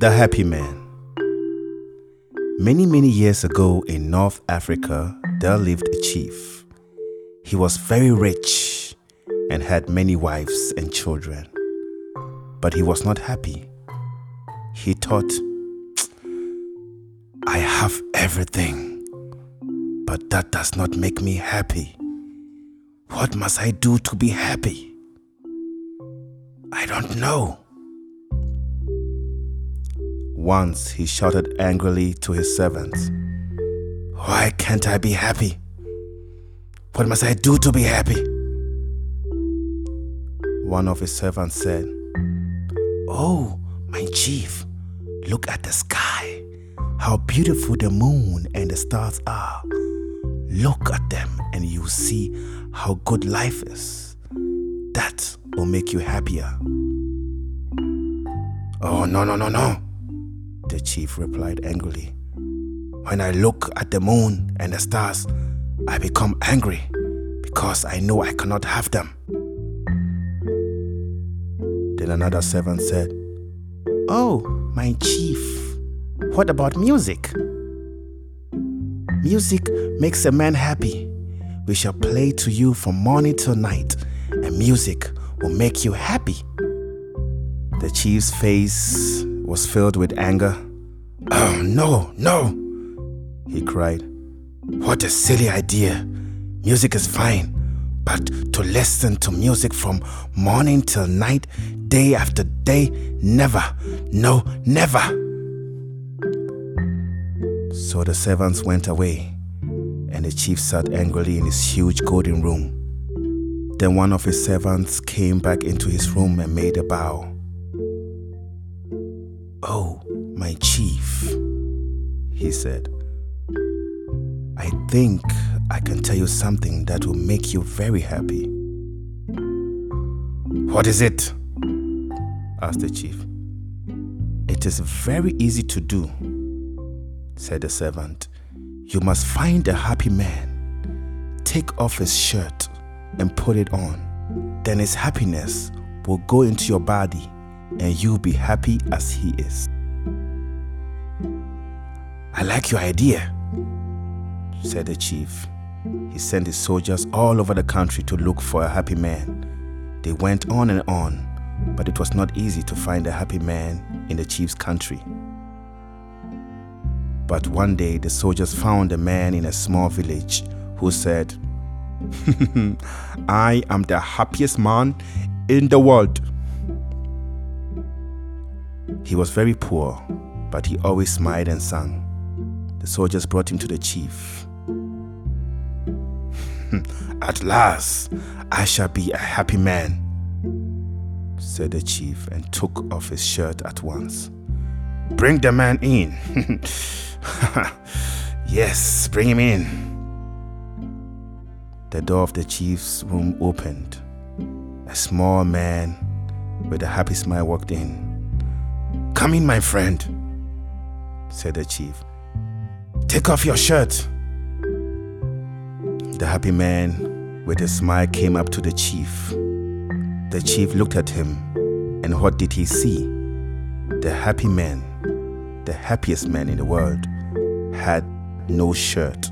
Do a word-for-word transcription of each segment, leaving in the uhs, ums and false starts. The Happy Man. Many, many years ago in North Africa, there lived a chief. He was very rich and had many wives and children. But he was not happy. He thought, I have everything, but that does not make me happy. What must I do to be happy? I don't know. Once he shouted angrily to his servants, Why can't I be happy? What must I do to be happy? One of his servants said, Oh, my chief, look at the sky. How beautiful the moon and the stars are. Look at them and you see how good life is. That will make you happier. Oh, no, no, no, no. The chief replied angrily. When I look at the moon and the stars, I become angry because I know I cannot have them. Then another servant said, Oh, my chief, what about music? Music makes a man happy. We shall play to you from morning till night, and music will make you happy. The chief's face was filled with anger. Oh, no, no, he cried. What a silly idea. Music is fine, but to listen to music from morning till night, day after day, never, no, never. So the servants went away, and the chief sat angrily in his huge golden room. Then one of his servants came back into his room and made a bow. Oh, my chief, he said, I think I can tell you something that will make you very happy. What is it? Asked the chief. It is very easy to do, said the servant. You must find a happy man, take off his shirt and put it on. Then his happiness will go into your body, and you'll be happy as he is. I like your idea, said the chief. He sent his soldiers all over the country to look for a happy man. They went on and on, but it was not easy to find a happy man in the chief's country. But one day the soldiers found a man in a small village who said, I am the happiest man in the world. He was very poor, but he always smiled and sang. The soldiers brought him to the chief. At last, I shall be a happy man, said the chief, and took off his shirt at once. Bring the man in. Yes, bring him in. The door of the chief's room opened. A small man with a happy smile walked in. Come in, my friend, said the chief. Take off your shirt. The happy man with a smile came up to the chief. The chief looked at him, and what did he see? The happy man, the happiest man in the world, had no shirt.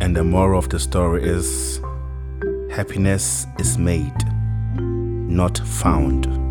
And the moral of the story is, happiness is made, not found.